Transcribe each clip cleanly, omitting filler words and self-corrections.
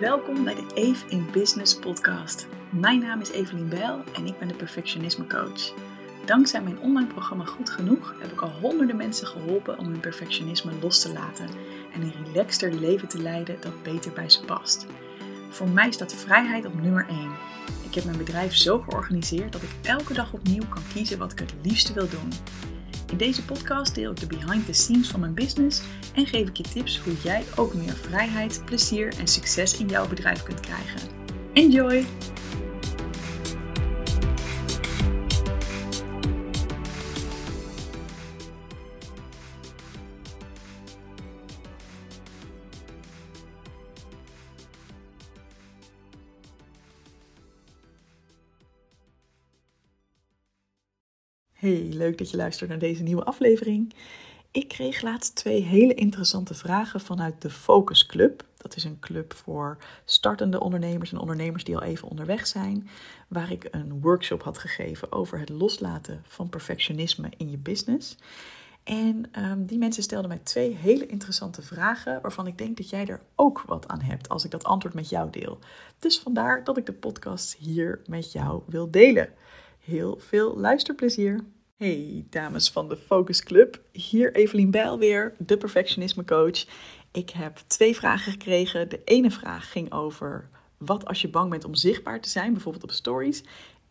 Welkom bij de EVE in Business podcast. Mijn naam is Evelien Bijl en ik ben de perfectionisme coach. Dankzij mijn online programma Goed Genoeg heb ik al honderden mensen geholpen om hun perfectionisme los te laten en een relaxter leven te leiden dat beter bij ze past. Voor mij staat vrijheid op nummer 1. Ik heb mijn bedrijf zo georganiseerd dat ik elke dag opnieuw kan kiezen wat ik het liefste wil doen. In deze podcast deel ik de behind the scenes van mijn business en geef ik je tips hoe jij ook meer vrijheid, plezier en succes in jouw bedrijf kunt krijgen. Enjoy! Hey, leuk dat je luistert naar deze nieuwe aflevering. Ik kreeg laatst 2 hele interessante vragen vanuit de Focus Club. Dat is een club voor startende ondernemers en ondernemers die al even onderweg zijn. Waar ik een workshop had gegeven over het loslaten van perfectionisme in je business. En die mensen stelden mij 2 hele interessante vragen waarvan ik denk dat jij er ook wat aan hebt als ik dat antwoord met jou deel. Dus vandaar dat ik de podcast hier met jou wil delen. Heel veel luisterplezier. Hey dames van de Focus Club, hier Evelien Bijl weer, de perfectionisme coach. Ik heb 2 vragen gekregen. De ene vraag ging over wat als je bang bent om zichtbaar te zijn, bijvoorbeeld op stories.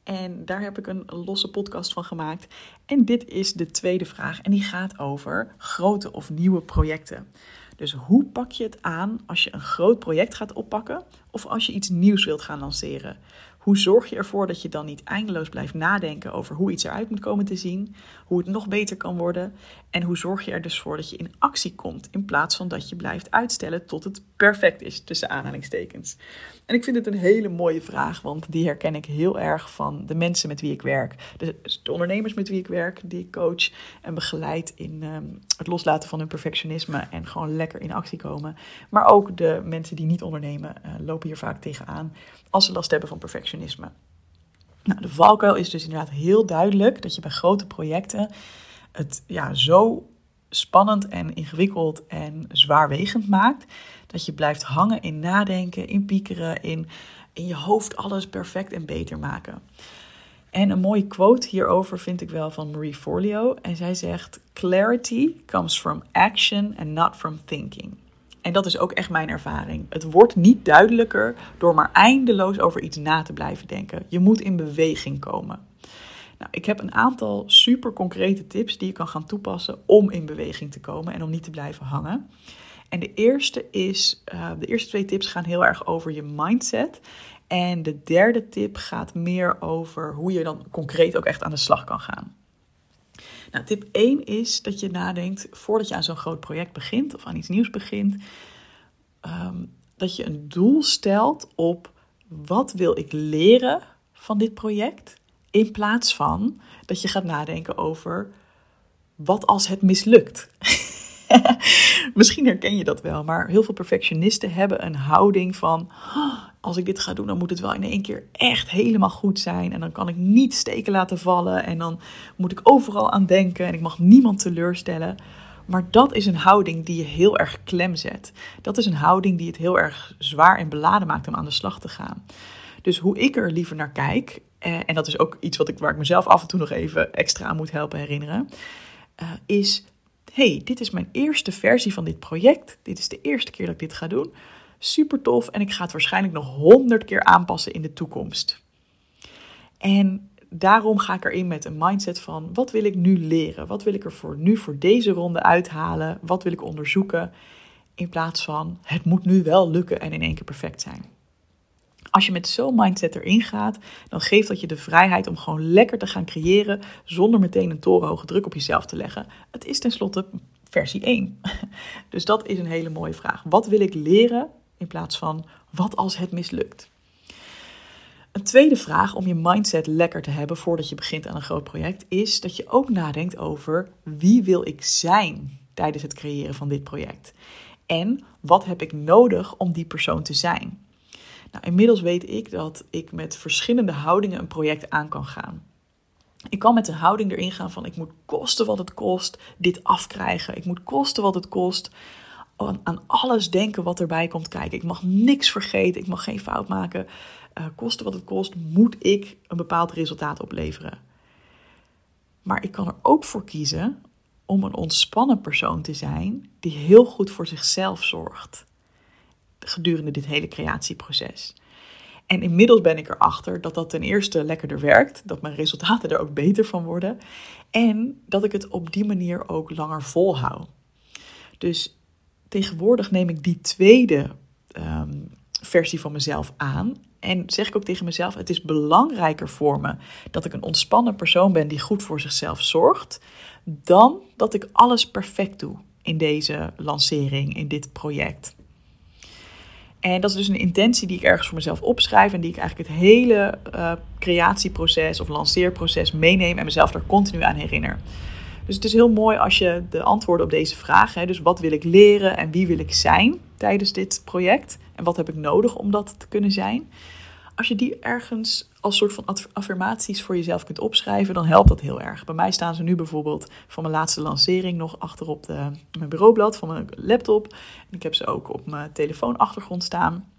En daar heb ik een losse podcast van gemaakt. En dit is de tweede vraag en die gaat over grote of nieuwe projecten. Dus hoe pak je het aan als je een groot project gaat oppakken of als je iets nieuws wilt gaan lanceren? Hoe zorg je ervoor dat je dan niet eindeloos blijft nadenken over hoe iets eruit moet komen te zien, hoe het nog beter kan worden en hoe zorg je er dus voor dat je in actie komt in plaats van dat je blijft uitstellen tot het perfect is, tussen aanhalingstekens. En ik vind het een hele mooie vraag, want die herken ik heel erg van de mensen met wie ik werk. Dus de ondernemers met wie ik werk, die ik coach en begeleid in het loslaten van hun perfectionisme en gewoon lekker in actie komen. Maar ook de mensen die niet ondernemen lopen hier vaak tegenaan als ze last hebben van perfectionisme. Nou, de valkuil is dus inderdaad heel duidelijk dat je bij grote projecten het zo spannend en ingewikkeld en zwaarwegend maakt, dat je blijft hangen in nadenken, in piekeren, in je hoofd alles perfect en beter maken. En een mooie quote hierover vind ik wel van Marie Forleo. En zij zegt, clarity comes from action and not from thinking. En dat is ook echt mijn ervaring. Het wordt niet duidelijker door maar eindeloos over iets na te blijven denken. Je moet in beweging komen. Nou, ik heb een aantal super concrete tips die je kan gaan toepassen om in beweging te komen en om niet te blijven hangen. En de eerste 2 tips gaan heel erg over je mindset. En de derde tip gaat meer over hoe je dan concreet ook echt aan de slag kan gaan. Nou, tip 1 is dat je nadenkt voordat je aan zo'n groot project begint of aan iets nieuws begint. Dat je een doel stelt op wat wil ik leren van dit project. In plaats van dat je gaat nadenken over wat als het mislukt. Misschien herken je dat wel, maar heel veel perfectionisten hebben een houding van, als ik dit ga doen, dan moet het wel in één keer echt helemaal goed zijn. En dan kan ik niet steken laten vallen en dan moet ik overal aan denken en ik mag niemand teleurstellen. Maar dat is een houding die je heel erg klem zet. Dat is een houding die het heel erg zwaar en beladen maakt om aan de slag te gaan. Dus hoe ik er liever naar kijk, en dat is ook iets waar ik mezelf af en toe nog even extra aan moet helpen herinneren, is, hey, dit is mijn eerste versie van dit project. Dit is de eerste keer dat ik dit ga doen. Super tof en ik ga het waarschijnlijk nog 100 keer aanpassen in de toekomst. En daarom ga ik erin met een mindset van, wat wil ik nu leren? Wat wil ik er voor deze ronde uithalen? Wat wil ik onderzoeken? In plaats van, het moet nu wel lukken en in één keer perfect zijn. Als je met zo'n mindset erin gaat, dan geeft dat je de vrijheid om gewoon lekker te gaan creëren zonder meteen een torenhoge druk op jezelf te leggen. Het is tenslotte versie 1. Dus dat is een hele mooie vraag. Wat wil ik leren in plaats van wat als het mislukt? Een tweede vraag om je mindset lekker te hebben voordat je begint aan een groot project is dat je ook nadenkt over wie wil ik zijn tijdens het creëren van dit project? En wat heb ik nodig om die persoon te zijn? Nou, inmiddels weet ik dat ik met verschillende houdingen een project aan kan gaan. Ik kan met een houding erin gaan van ik moet kosten wat het kost dit afkrijgen. Ik moet kosten wat het kost aan alles denken wat erbij komt kijken. Ik mag niks vergeten, ik mag geen fout maken. Koste wat het kost, moet ik een bepaald resultaat opleveren. Maar ik kan er ook voor kiezen om een ontspannen persoon te zijn die heel goed voor zichzelf zorgt gedurende dit hele creatieproces. En inmiddels ben ik erachter dat dat ten eerste lekkerder werkt, dat mijn resultaten er ook beter van worden en dat ik het op die manier ook langer volhoud. Dus tegenwoordig neem ik die tweede versie van mezelf aan en zeg ik ook tegen mezelf, het is belangrijker voor me dat ik een ontspannen persoon ben die goed voor zichzelf zorgt, dan dat ik alles perfect doe in deze lancering, in dit project. En dat is dus een intentie die ik ergens voor mezelf opschrijf en die ik eigenlijk het hele creatieproces of lanceerproces meeneem en mezelf daar continu aan herinner. Dus het is heel mooi als je de antwoorden op deze vragen, hè, dus wat wil ik leren en wie wil ik zijn tijdens dit project en wat heb ik nodig om dat te kunnen zijn. Als je die ergens als soort van affirmaties voor jezelf kunt opschrijven, dan helpt dat heel erg. Bij mij staan ze nu bijvoorbeeld van mijn laatste lancering nog achter op mijn bureaublad van mijn laptop. En ik heb ze ook op mijn telefoonachtergrond staan.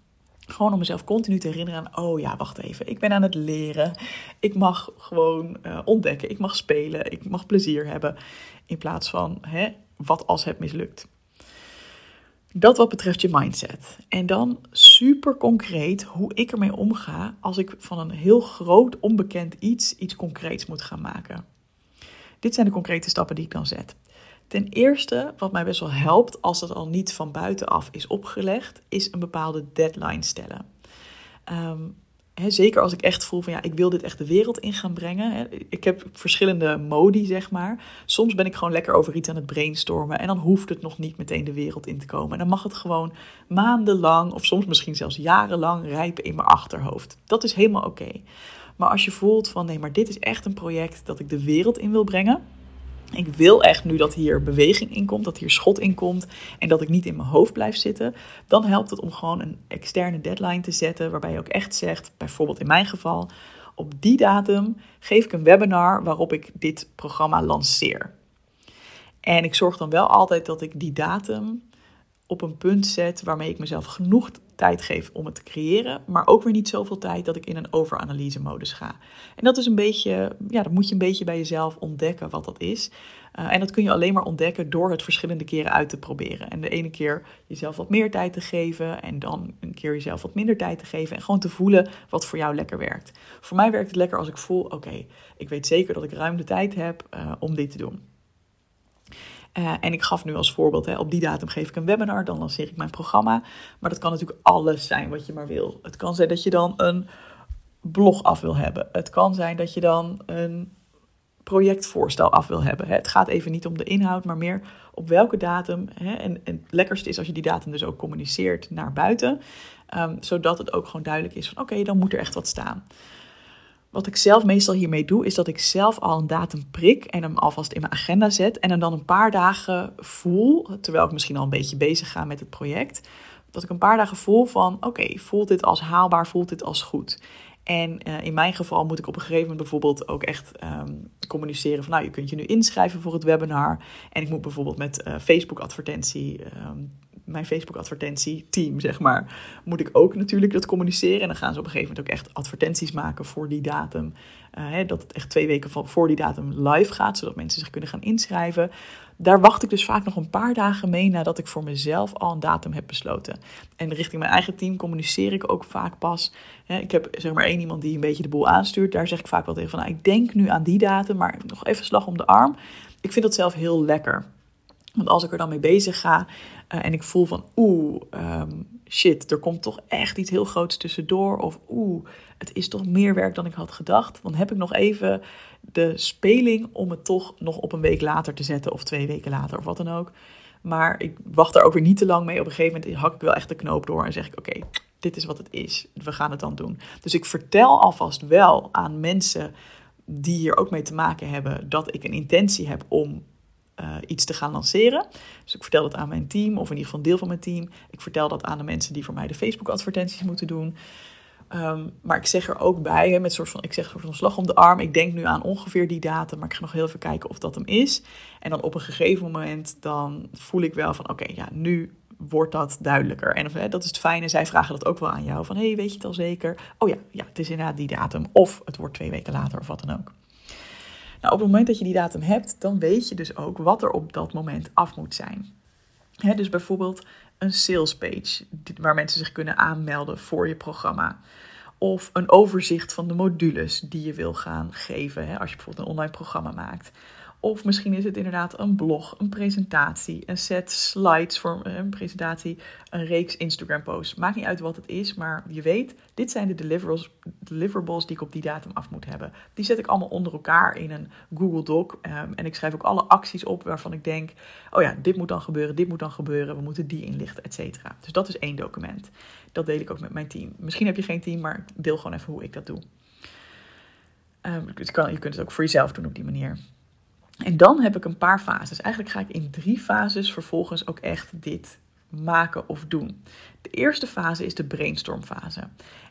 Gewoon om mezelf continu te herinneren aan, oh ja, wacht even, ik ben aan het leren. Ik mag gewoon ontdekken, ik mag spelen, ik mag plezier hebben. In plaats van, wat als het mislukt. Dat wat betreft je mindset. En dan super concreet hoe ik ermee omga als ik van een heel groot onbekend iets concreets moet gaan maken. Dit zijn de concrete stappen die ik dan zet. Ten eerste, wat mij best wel helpt als dat al niet van buitenaf is opgelegd, is een bepaalde deadline stellen. Zeker als ik echt voel van ja, ik wil dit echt de wereld in gaan brengen. Ik heb verschillende modi, zeg maar. Soms ben ik gewoon lekker over iets aan het brainstormen en dan hoeft het nog niet meteen de wereld in te komen. En dan mag het gewoon maandenlang of soms misschien zelfs jarenlang rijpen in mijn achterhoofd. Dat is helemaal oké. Maar als je voelt van nee, maar dit is echt een project dat ik de wereld in wil brengen. Ik wil echt nu dat hier beweging in komt, dat hier schot in komt en dat ik niet in mijn hoofd blijf zitten. Dan helpt het om gewoon een externe deadline te zetten waarbij je ook echt zegt, bijvoorbeeld in mijn geval, op die datum geef ik een webinar waarop ik dit programma lanceer. En ik zorg dan wel altijd dat ik die datum op een punt zet waarmee ik mezelf genoeg tijd geef om het te creëren, maar ook weer niet zoveel tijd dat ik in een overanalyse-modus ga. En dat is een beetje, ja, dat moet je een beetje bij jezelf ontdekken wat dat is. En dat kun je alleen maar ontdekken door het verschillende keren uit te proberen. En de ene keer jezelf wat meer tijd te geven en dan een keer jezelf wat minder tijd te geven en gewoon te voelen wat voor jou lekker werkt. Voor mij werkt het lekker als ik voel, oké, ik weet zeker dat ik ruim de tijd heb om dit te doen. En ik gaf nu als voorbeeld, op die datum geef ik een webinar, dan lanceer ik mijn programma. Maar dat kan natuurlijk alles zijn wat je maar wil. Het kan zijn dat je dan een blog af wil hebben. Het kan zijn dat je dan een projectvoorstel af wil hebben. Het gaat even niet om de inhoud, maar meer op welke datum. En het lekkerste is als je die datum dus ook communiceert naar buiten. Zodat het ook gewoon duidelijk is van oké, dan moet er echt wat staan. Wat ik zelf meestal hiermee doe, is dat ik zelf al een datum prik en hem alvast in mijn agenda zet en hem dan een paar dagen voel, terwijl ik misschien al een beetje bezig ga met het project, dat ik een paar dagen voel van oké, voelt dit als haalbaar, voelt dit als goed? En in mijn geval moet ik op een gegeven moment bijvoorbeeld ook echt communiceren van nou, je kunt je nu inschrijven voor het webinar en ik moet bijvoorbeeld met mijn Facebook-advertentieteam, zeg maar, moet ik ook natuurlijk dat communiceren. En dan gaan ze op een gegeven moment ook echt advertenties maken voor die datum. Dat het echt 2 weken voor die datum live gaat, zodat mensen zich kunnen gaan inschrijven. Daar wacht ik dus vaak nog een paar dagen mee nadat ik voor mezelf al een datum heb besloten. En richting mijn eigen team communiceer ik ook vaak pas. Ik heb zeg maar 1 iemand die een beetje de boel aanstuurt. Daar zeg ik vaak wel tegen van, nou, ik denk nu aan die datum, maar nog even slag om de arm. Ik vind dat zelf heel lekker. Want als ik er dan mee bezig ga en ik voel van shit, er komt toch echt iets heel groots tussendoor. Of het is toch meer werk dan ik had gedacht. Dan heb ik nog even de speling om het toch nog op een week later te zetten of 2 weken later of wat dan ook. Maar ik wacht daar ook weer niet te lang mee. Op een gegeven moment hak ik wel echt de knoop door en zeg ik oké, dit is wat het is. We gaan het dan doen. Dus ik vertel alvast wel aan mensen die hier ook mee te maken hebben dat ik een intentie heb om iets te gaan lanceren. Dus ik vertel dat aan mijn team, of in ieder geval deel van mijn team. Ik vertel dat aan de mensen die voor mij de Facebook-advertenties moeten doen. Maar ik zeg er ook bij, ik zeg een soort van slag om de arm. Ik denk nu aan ongeveer die datum, maar ik ga nog heel even kijken of dat hem is. En dan op een gegeven moment, dan voel ik wel van oké, nu wordt dat duidelijker. En dat is het fijne, zij vragen dat ook wel aan jou. Van, hey, weet je het al zeker? Oh ja, het is inderdaad die datum. Of het wordt 2 weken later of wat dan ook. Nou, op het moment dat je die datum hebt, dan weet je dus ook wat er op dat moment af moet zijn. He, dus bijvoorbeeld een sales page, waar mensen zich kunnen aanmelden voor je programma. Of een overzicht van de modules die je wil gaan geven, he, als je bijvoorbeeld een online programma maakt. Of misschien is het inderdaad een blog, een presentatie, een set slides voor een presentatie, een reeks Instagram posts. Maakt niet uit wat het is, maar je weet, dit zijn de deliverables die ik op die datum af moet hebben. Die zet ik allemaal onder elkaar in een Google Doc. En ik schrijf ook alle acties op waarvan ik denk, oh ja, dit moet dan gebeuren, we moeten die inlichten, et cetera. Dus dat is 1 document. Dat deel ik ook met mijn team. Misschien heb je geen team, maar ik deel gewoon even hoe ik dat doe. Je kunt het ook voor jezelf doen op die manier. En dan heb ik een paar fases. Eigenlijk ga ik in 3 fases vervolgens ook echt dit maken of doen. De eerste fase is de brainstormfase.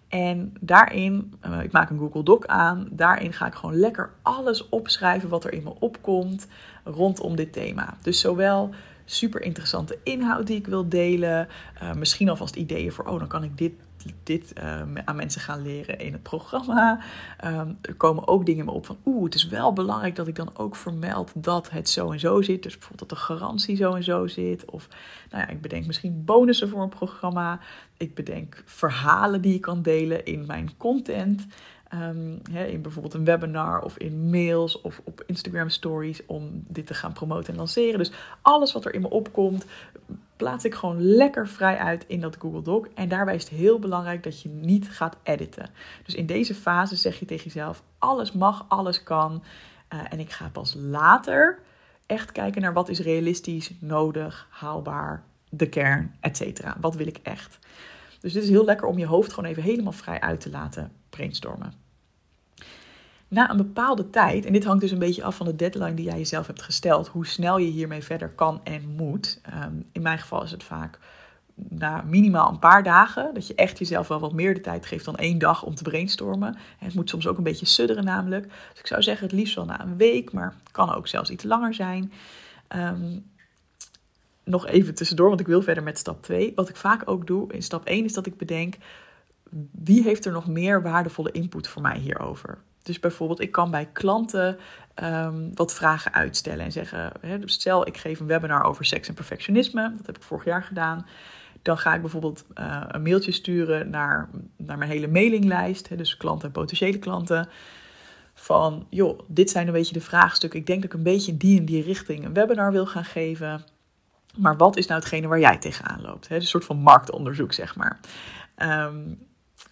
En daarin, ik maak een Google Doc aan. Daarin ga ik gewoon lekker alles opschrijven wat er in me opkomt rondom dit thema. Dus zowel super interessante inhoud die ik wil delen. Misschien alvast ideeën voor, dan kan ik dit aan mensen gaan leren in het programma. Er komen ook dingen op van, het is wel belangrijk dat ik dan ook vermeld dat het zo en zo zit. Dus bijvoorbeeld dat de garantie zo en zo zit. Of, ik bedenk misschien bonussen voor een programma. Ik bedenk verhalen die ik kan delen in mijn content. In bijvoorbeeld een webinar of in mails of op Instagram stories om dit te gaan promoten en lanceren. Dus alles wat er in me opkomt plaats ik gewoon lekker vrij uit in dat Google Doc. En daarbij is het heel belangrijk dat je niet gaat editen. Dus in deze fase zeg je tegen jezelf, alles mag, alles kan. En ik ga pas later echt kijken naar wat is realistisch, nodig, haalbaar, de kern, et cetera. Wat wil ik echt? Dus dit is heel lekker om je hoofd gewoon even helemaal vrij uit te laten brainstormen. Na een bepaalde tijd, en dit hangt dus een beetje af van de deadline die jij jezelf hebt gesteld, hoe snel je hiermee verder kan en moet. In mijn geval is het vaak na minimaal een paar dagen, dat je echt jezelf wel wat meer de tijd geeft dan 1 dag om te brainstormen. En het moet soms ook een beetje sudderen namelijk. Dus ik zou zeggen het liefst wel na een week, maar het kan ook zelfs iets langer zijn. Nog even tussendoor, want ik wil verder met stap 2. Wat ik vaak ook doe in stap 1 is dat ik bedenk, wie heeft er nog meer waardevolle input voor mij hierover? Dus bijvoorbeeld, ik kan bij klanten wat vragen uitstellen en zeggen, stel ik geef een webinar over seks en perfectionisme, dat heb ik vorig jaar gedaan. Dan ga ik bijvoorbeeld een mailtje sturen naar mijn hele mailinglijst, dus klanten en potentiële klanten. Van, joh, dit zijn een beetje de vraagstukken. Ik denk dat ik een beetje in die richting een webinar wil gaan geven. Maar wat is nou hetgene waar jij tegenaan loopt? Een soort van marktonderzoek, zeg maar.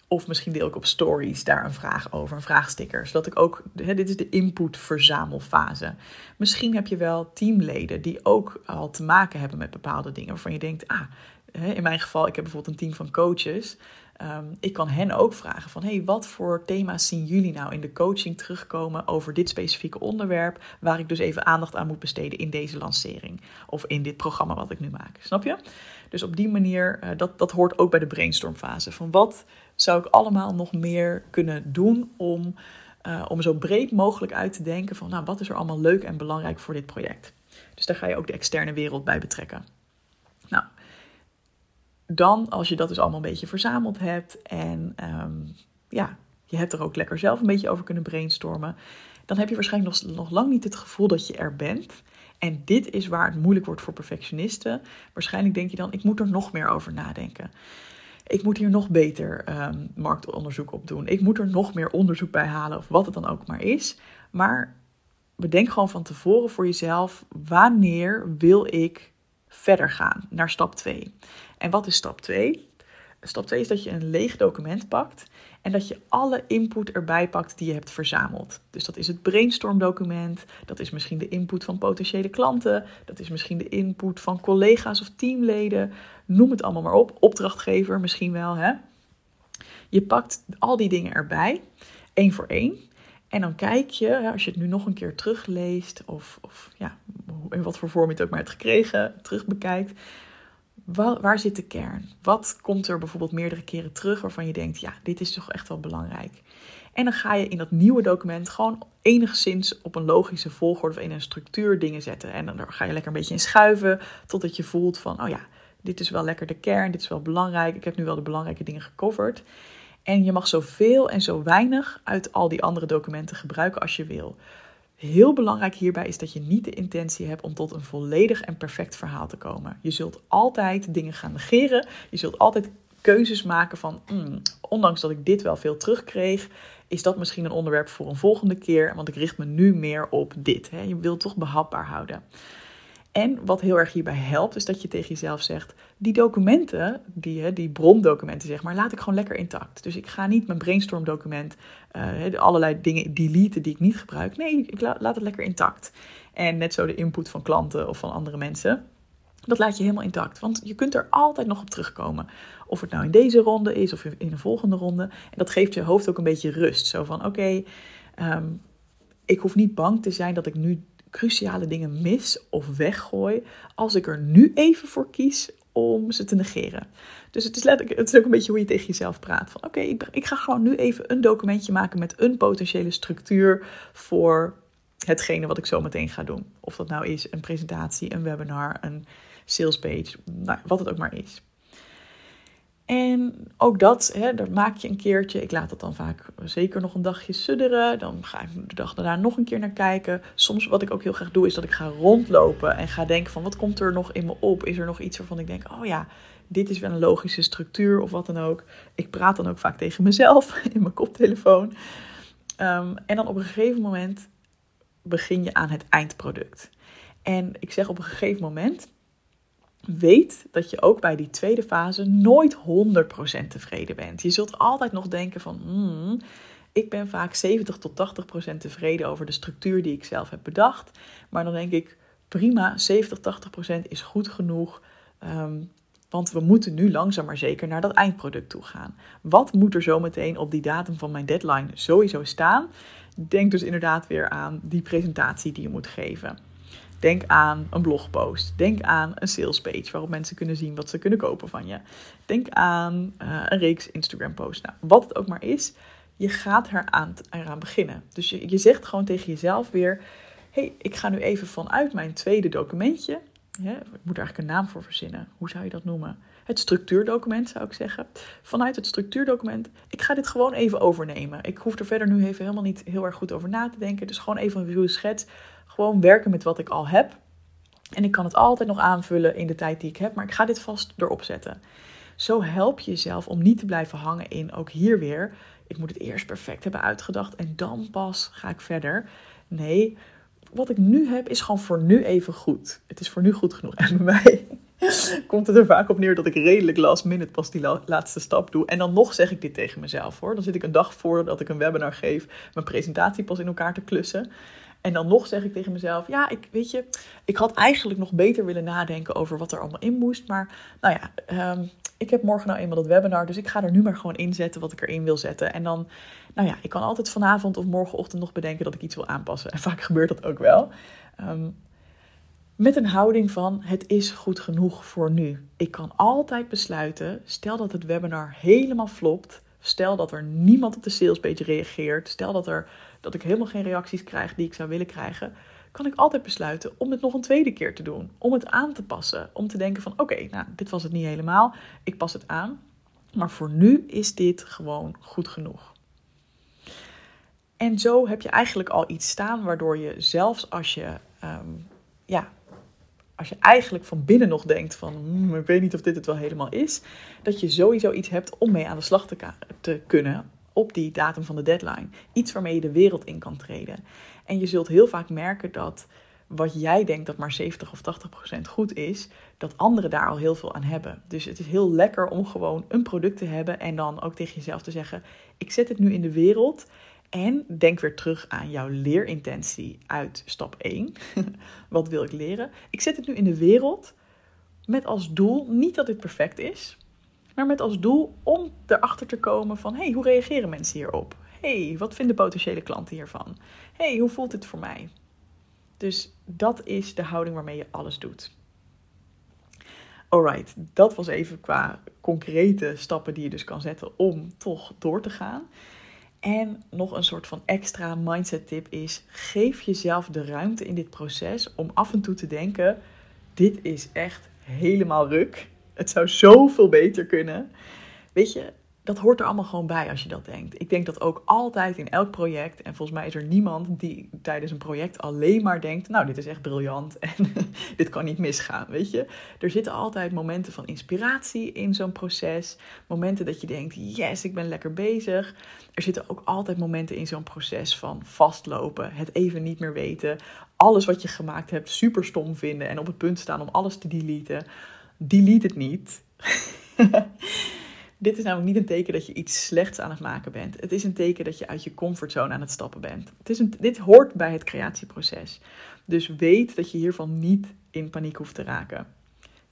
Of misschien deel ik op stories daar een vraag over, een vraagsticker. Zodat ik ook, dit is de inputverzamelfase. Misschien heb je wel teamleden die ook al te maken hebben met bepaalde dingen. Waarvan je denkt, in mijn geval, ik heb bijvoorbeeld een team van coaches. Ik kan hen ook vragen van, wat voor thema's zien jullie nou in de coaching terugkomen over dit specifieke onderwerp, waar ik dus even aandacht aan moet besteden in deze lancering of in dit programma wat ik nu maak, snap je? Dus op die manier, dat hoort ook bij de brainstormfase, van wat zou ik allemaal nog meer kunnen doen om zo breed mogelijk uit te denken van, wat is er allemaal leuk en belangrijk voor dit project? Dus daar ga je ook de externe wereld bij betrekken. Nou, dan, als je dat dus allemaal een beetje verzameld hebt en je hebt er ook lekker zelf een beetje over kunnen brainstormen, dan heb je waarschijnlijk nog lang niet het gevoel dat je er bent. En dit is waar het moeilijk wordt voor perfectionisten. Waarschijnlijk denk je dan, ik moet er nog meer over nadenken. Ik moet hier nog beter marktonderzoek op doen. Ik moet er nog meer onderzoek bij halen of wat het dan ook maar is. Maar bedenk gewoon van tevoren voor jezelf, wanneer wil ik verder gaan naar stap 2. En wat is stap 2? Stap 2 is dat je een leeg document pakt en dat je alle input erbij pakt die je hebt verzameld. Dus dat is het brainstormdocument, dat is misschien de input van potentiële klanten, dat is misschien de input van collega's of teamleden, noem het allemaal maar op, opdrachtgever misschien wel. Hè? Je pakt al die dingen erbij, 1 voor 1. En dan kijk je, als je het nu nog een keer terugleest of in wat voor vorm je het ook maar hebt gekregen, terugbekijkt, waar zit de kern? Wat komt er bijvoorbeeld meerdere keren terug waarvan je denkt, dit is toch echt wel belangrijk? En dan ga je in dat nieuwe document gewoon enigszins op een logische volgorde of in een structuur dingen zetten. En dan ga je lekker een beetje in schuiven totdat je voelt van, dit is wel lekker de kern, dit is wel belangrijk, ik heb nu wel de belangrijke dingen gecoverd. En je mag zoveel en zo weinig uit al die andere documenten gebruiken als je wil. Heel belangrijk hierbij is dat je niet de intentie hebt om tot een volledig en perfect verhaal te komen. Je zult altijd dingen gaan negeren, je zult altijd keuzes maken van, ondanks dat ik dit wel veel terugkreeg, is dat misschien een onderwerp voor een volgende keer, want ik richt me nu meer op dit. Hè? Je wilt toch behapbaar houden. En wat heel erg hierbij helpt, is dat je tegen jezelf zegt, die documenten, die brondocumenten zeg maar, laat ik gewoon lekker intact. Dus ik ga niet mijn brainstormdocument, allerlei dingen deleten die ik niet gebruik. Nee, ik laat het lekker intact. En net zo de input van klanten of van andere mensen. Dat laat je helemaal intact, want je kunt er altijd nog op terugkomen. Of het nou in deze ronde is of in een volgende ronde. En dat geeft je hoofd ook een beetje rust. Zo van, oké, ik hoef niet bang te zijn dat ik nu cruciale dingen mis of weggooi als ik er nu even voor kies om ze te negeren. Dus het is ook een beetje hoe je tegen jezelf praat. Van oké, ik ga gewoon nu even een documentje maken met een potentiële structuur voor hetgene wat ik zo meteen ga doen. Of dat nou is een presentatie, een webinar, een salespage, nou, wat het ook maar is. En ook dat, daar maak je een keertje. Ik laat dat dan vaak zeker nog een dagje sudderen. Dan ga ik de dag daarna nog een keer naar kijken. Soms wat ik ook heel graag doe, is dat ik ga rondlopen en ga denken van wat komt er nog in me op? Is er nog iets waarvan ik denk, oh ja, dit is wel een logische structuur of wat dan ook. Ik praat dan ook vaak tegen mezelf in mijn koptelefoon. En dan op een gegeven moment begin je aan het eindproduct. En ik zeg op een gegeven moment, weet dat je ook bij die tweede fase nooit 100% tevreden bent. Je zult altijd nog denken van, ik ben vaak 70 tot 80% tevreden over de structuur die ik zelf heb bedacht. Maar dan denk ik, prima, 70-80% is goed genoeg. Want we moeten nu langzaam maar zeker naar dat eindproduct toe gaan. Wat moet er zo meteen op die datum van mijn deadline sowieso staan? Denk dus inderdaad weer aan die presentatie die je moet geven. Denk aan een blogpost. Denk aan een salespage waarop mensen kunnen zien wat ze kunnen kopen van je. Denk aan een reeks Instagram-posts. Nou, wat het ook maar is, je gaat eraan beginnen. Dus je zegt gewoon tegen jezelf weer, hey, ik ga nu even vanuit mijn tweede documentje. Ja, ik moet er eigenlijk een naam voor verzinnen. Hoe zou je dat noemen? Het structuurdocument zou ik zeggen. Vanuit het structuurdocument, ik ga dit gewoon even overnemen. Ik hoef er verder nu even helemaal niet heel erg goed over na te denken. Dus gewoon even een ruwe schets. Gewoon werken met wat ik al heb. En ik kan het altijd nog aanvullen in de tijd die ik heb. Maar ik ga dit vast erop zetten. Zo help je jezelf om niet te blijven hangen in, ook hier weer, ik moet het eerst perfect hebben uitgedacht en dan pas ga ik verder. Nee, wat ik nu heb is gewoon voor nu even goed. Het is voor nu goed genoeg. En bij mij komt het er vaak op neer dat ik redelijk last minute pas die laatste stap doe. En dan nog zeg ik dit tegen mezelf hoor. Dan zit ik een dag voordat ik een webinar geef, mijn presentatie pas in elkaar te klussen. En dan nog zeg ik tegen mezelf, ja, ik had eigenlijk nog beter willen nadenken over wat er allemaal in moest. Maar nou ja, ik heb morgen nou eenmaal dat webinar, dus ik ga er nu maar gewoon inzetten wat ik erin wil zetten. En dan, nou ja, ik kan altijd vanavond of morgenochtend nog bedenken dat ik iets wil aanpassen. En vaak gebeurt dat ook wel. Met een houding van, het is goed genoeg voor nu. Ik kan altijd besluiten, stel dat het webinar helemaal flopt. Stel dat er niemand op de salespage reageert. Stel dat ik helemaal geen reacties krijg die ik zou willen krijgen. Kan ik altijd besluiten om het nog een tweede keer te doen. Om het aan te passen. Om te denken van oké, dit was het niet helemaal. Ik pas het aan. Maar voor nu is dit gewoon goed genoeg. En zo heb je eigenlijk al iets staan waardoor je zelfs als je als je eigenlijk van binnen nog denkt van, ik weet niet of dit het wel helemaal is, dat je sowieso iets hebt om mee aan de slag te kunnen op die datum van de deadline. Iets waarmee je de wereld in kan treden. En je zult heel vaak merken dat wat jij denkt dat maar 70 of 80% goed is, dat anderen daar al heel veel aan hebben. Dus het is heel lekker om gewoon een product te hebben en dan ook tegen jezelf te zeggen, ik zet het nu in de wereld. En denk weer terug aan jouw leerintentie uit stap 1. Wat wil ik leren? Ik zet het nu in de wereld met als doel, niet dat dit perfect is, maar met als doel om erachter te komen van, hey, hoe reageren mensen hierop? Hey, wat vinden potentiële klanten hiervan? Hey, hoe voelt dit voor mij? Dus dat is de houding waarmee je alles doet. Alright, dat was even qua concrete stappen die je dus kan zetten om toch door te gaan. En nog een soort van extra mindset tip is, geef jezelf de ruimte in dit proces om af en toe te denken, dit is echt helemaal ruk. Het zou zoveel beter kunnen. Weet je, dat hoort er allemaal gewoon bij als je dat denkt. Ik denk dat ook altijd in elk project. En volgens mij is er niemand die tijdens een project alleen maar denkt... nou, dit is echt briljant en dit kan niet misgaan, weet je. Er zitten altijd momenten van inspiratie in zo'n proces. Momenten dat je denkt, yes, ik ben lekker bezig. Er zitten ook altijd momenten in zo'n proces van vastlopen. Het even niet meer weten. Alles wat je gemaakt hebt super stom vinden. En op het punt staan om alles te deleten. Delete het niet. Dit is namelijk niet een teken dat je iets slechts aan het maken bent. Het is een teken dat je uit je comfortzone aan het stappen bent. Dit hoort bij het creatieproces. Dus weet dat je hiervan niet in paniek hoeft te raken.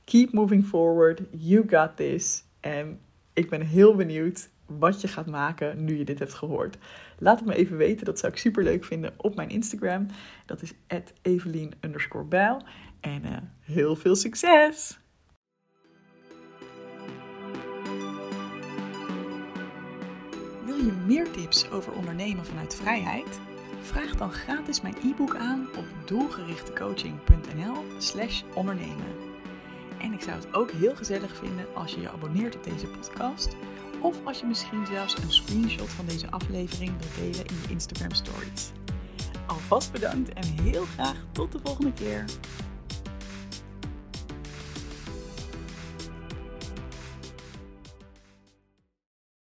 Keep moving forward. You got this. En ik ben heel benieuwd wat je gaat maken nu je dit hebt gehoord. Laat het me even weten. Dat zou ik super leuk vinden op mijn Instagram. Dat is @Evelien_Bijl. En heel veel succes! Wil je meer tips over ondernemen vanuit vrijheid? Vraag dan gratis mijn e-book aan op doelgerichtecoaching.nl/ondernemen. En ik zou het ook heel gezellig vinden als je je abonneert op deze podcast. Of als je misschien zelfs een screenshot van deze aflevering wilt delen in je Instagram stories. Alvast bedankt en heel graag tot de volgende keer.